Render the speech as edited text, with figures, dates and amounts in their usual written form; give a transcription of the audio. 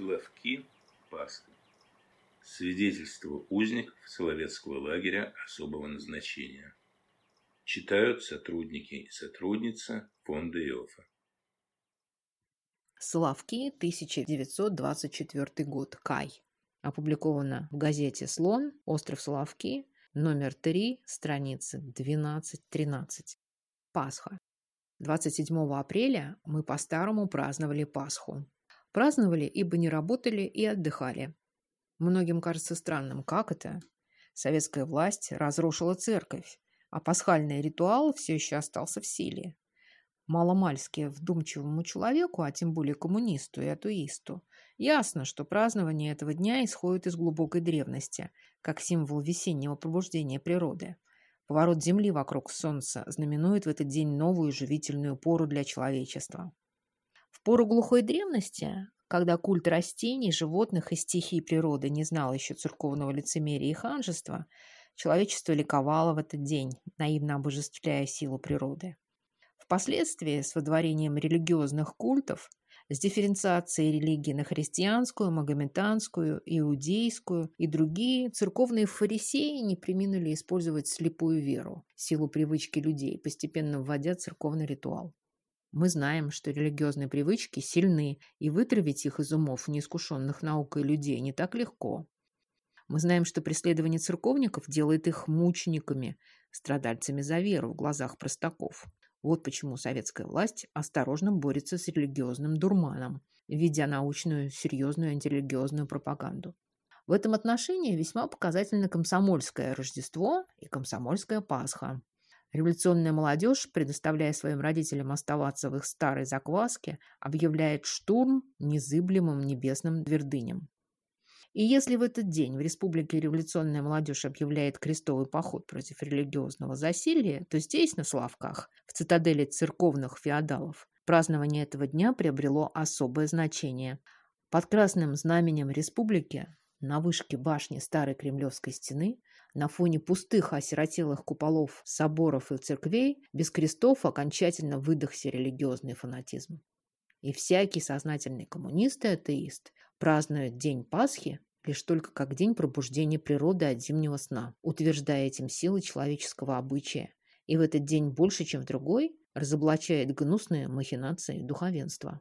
Славки пасты. Свидетельство узников Соловецкого лагеря особого назначения. Читают сотрудники и сотрудницы Фонда Иофе. Славки, 1924 год. Кай. Опубликовано в газете «Слон», остров Соловки, номер 3, страницы 12-13. Пасха. 27 апреля мы по-старому праздновали Пасху. Праздновали, ибо не работали и отдыхали. Многим кажется странным, как это? Советская власть разрушила церковь, а пасхальный ритуал все еще остался в силе. Маломальски вдумчивому человеку, а тем более коммунисту и атеисту, ясно, что празднование этого дня исходит из глубокой древности, как символ весеннего пробуждения природы. Поворот Земли вокруг Солнца знаменует в этот день новую живительную пору для человечества. В пору глухой древности, когда культ растений, животных и стихий природы не знал еще церковного лицемерия и ханжества, человечество ликовало в этот день, наивно обожествляя силу природы. Впоследствии, с водворением религиозных культов, с дифференциацией религии на христианскую, магометанскую, иудейскую и другие, церковные фарисеи не преминули использовать слепую веру, силу привычки людей, постепенно вводя церковный ритуал. Мы знаем, что религиозные привычки сильны, и вытравить их из умов неискушенных наукой людей не так легко. Мы знаем, что преследование церковников делает их мучениками, страдальцами за веру в глазах простаков. Вот почему советская власть осторожно борется с религиозным дурманом, ведя научную, серьезную антирелигиозную пропаганду. В этом отношении весьма показательно комсомольское Рождество и комсомольская Пасха. Революционная молодежь, предоставляя своим родителям оставаться в их старой закваске, объявляет штурм незыблемым небесным твердыням. И если в этот день в республике революционная молодежь объявляет крестовый поход против религиозного засилья, то здесь, на Славках, в цитадели церковных феодалов, празднование этого дня приобрело особое значение. Под красным знаменем республики, на вышке башни старой Кремлевской стены, на фоне пустых осиротелых куполов соборов и церквей, без крестов окончательно выдохся религиозный фанатизм. И всякий сознательный коммунист и атеист празднует День Пасхи лишь только как день пробуждения природы от зимнего сна, утверждая этим силы человеческого обычая, и в этот день больше, чем в другой, разоблачает гнусные махинации духовенства.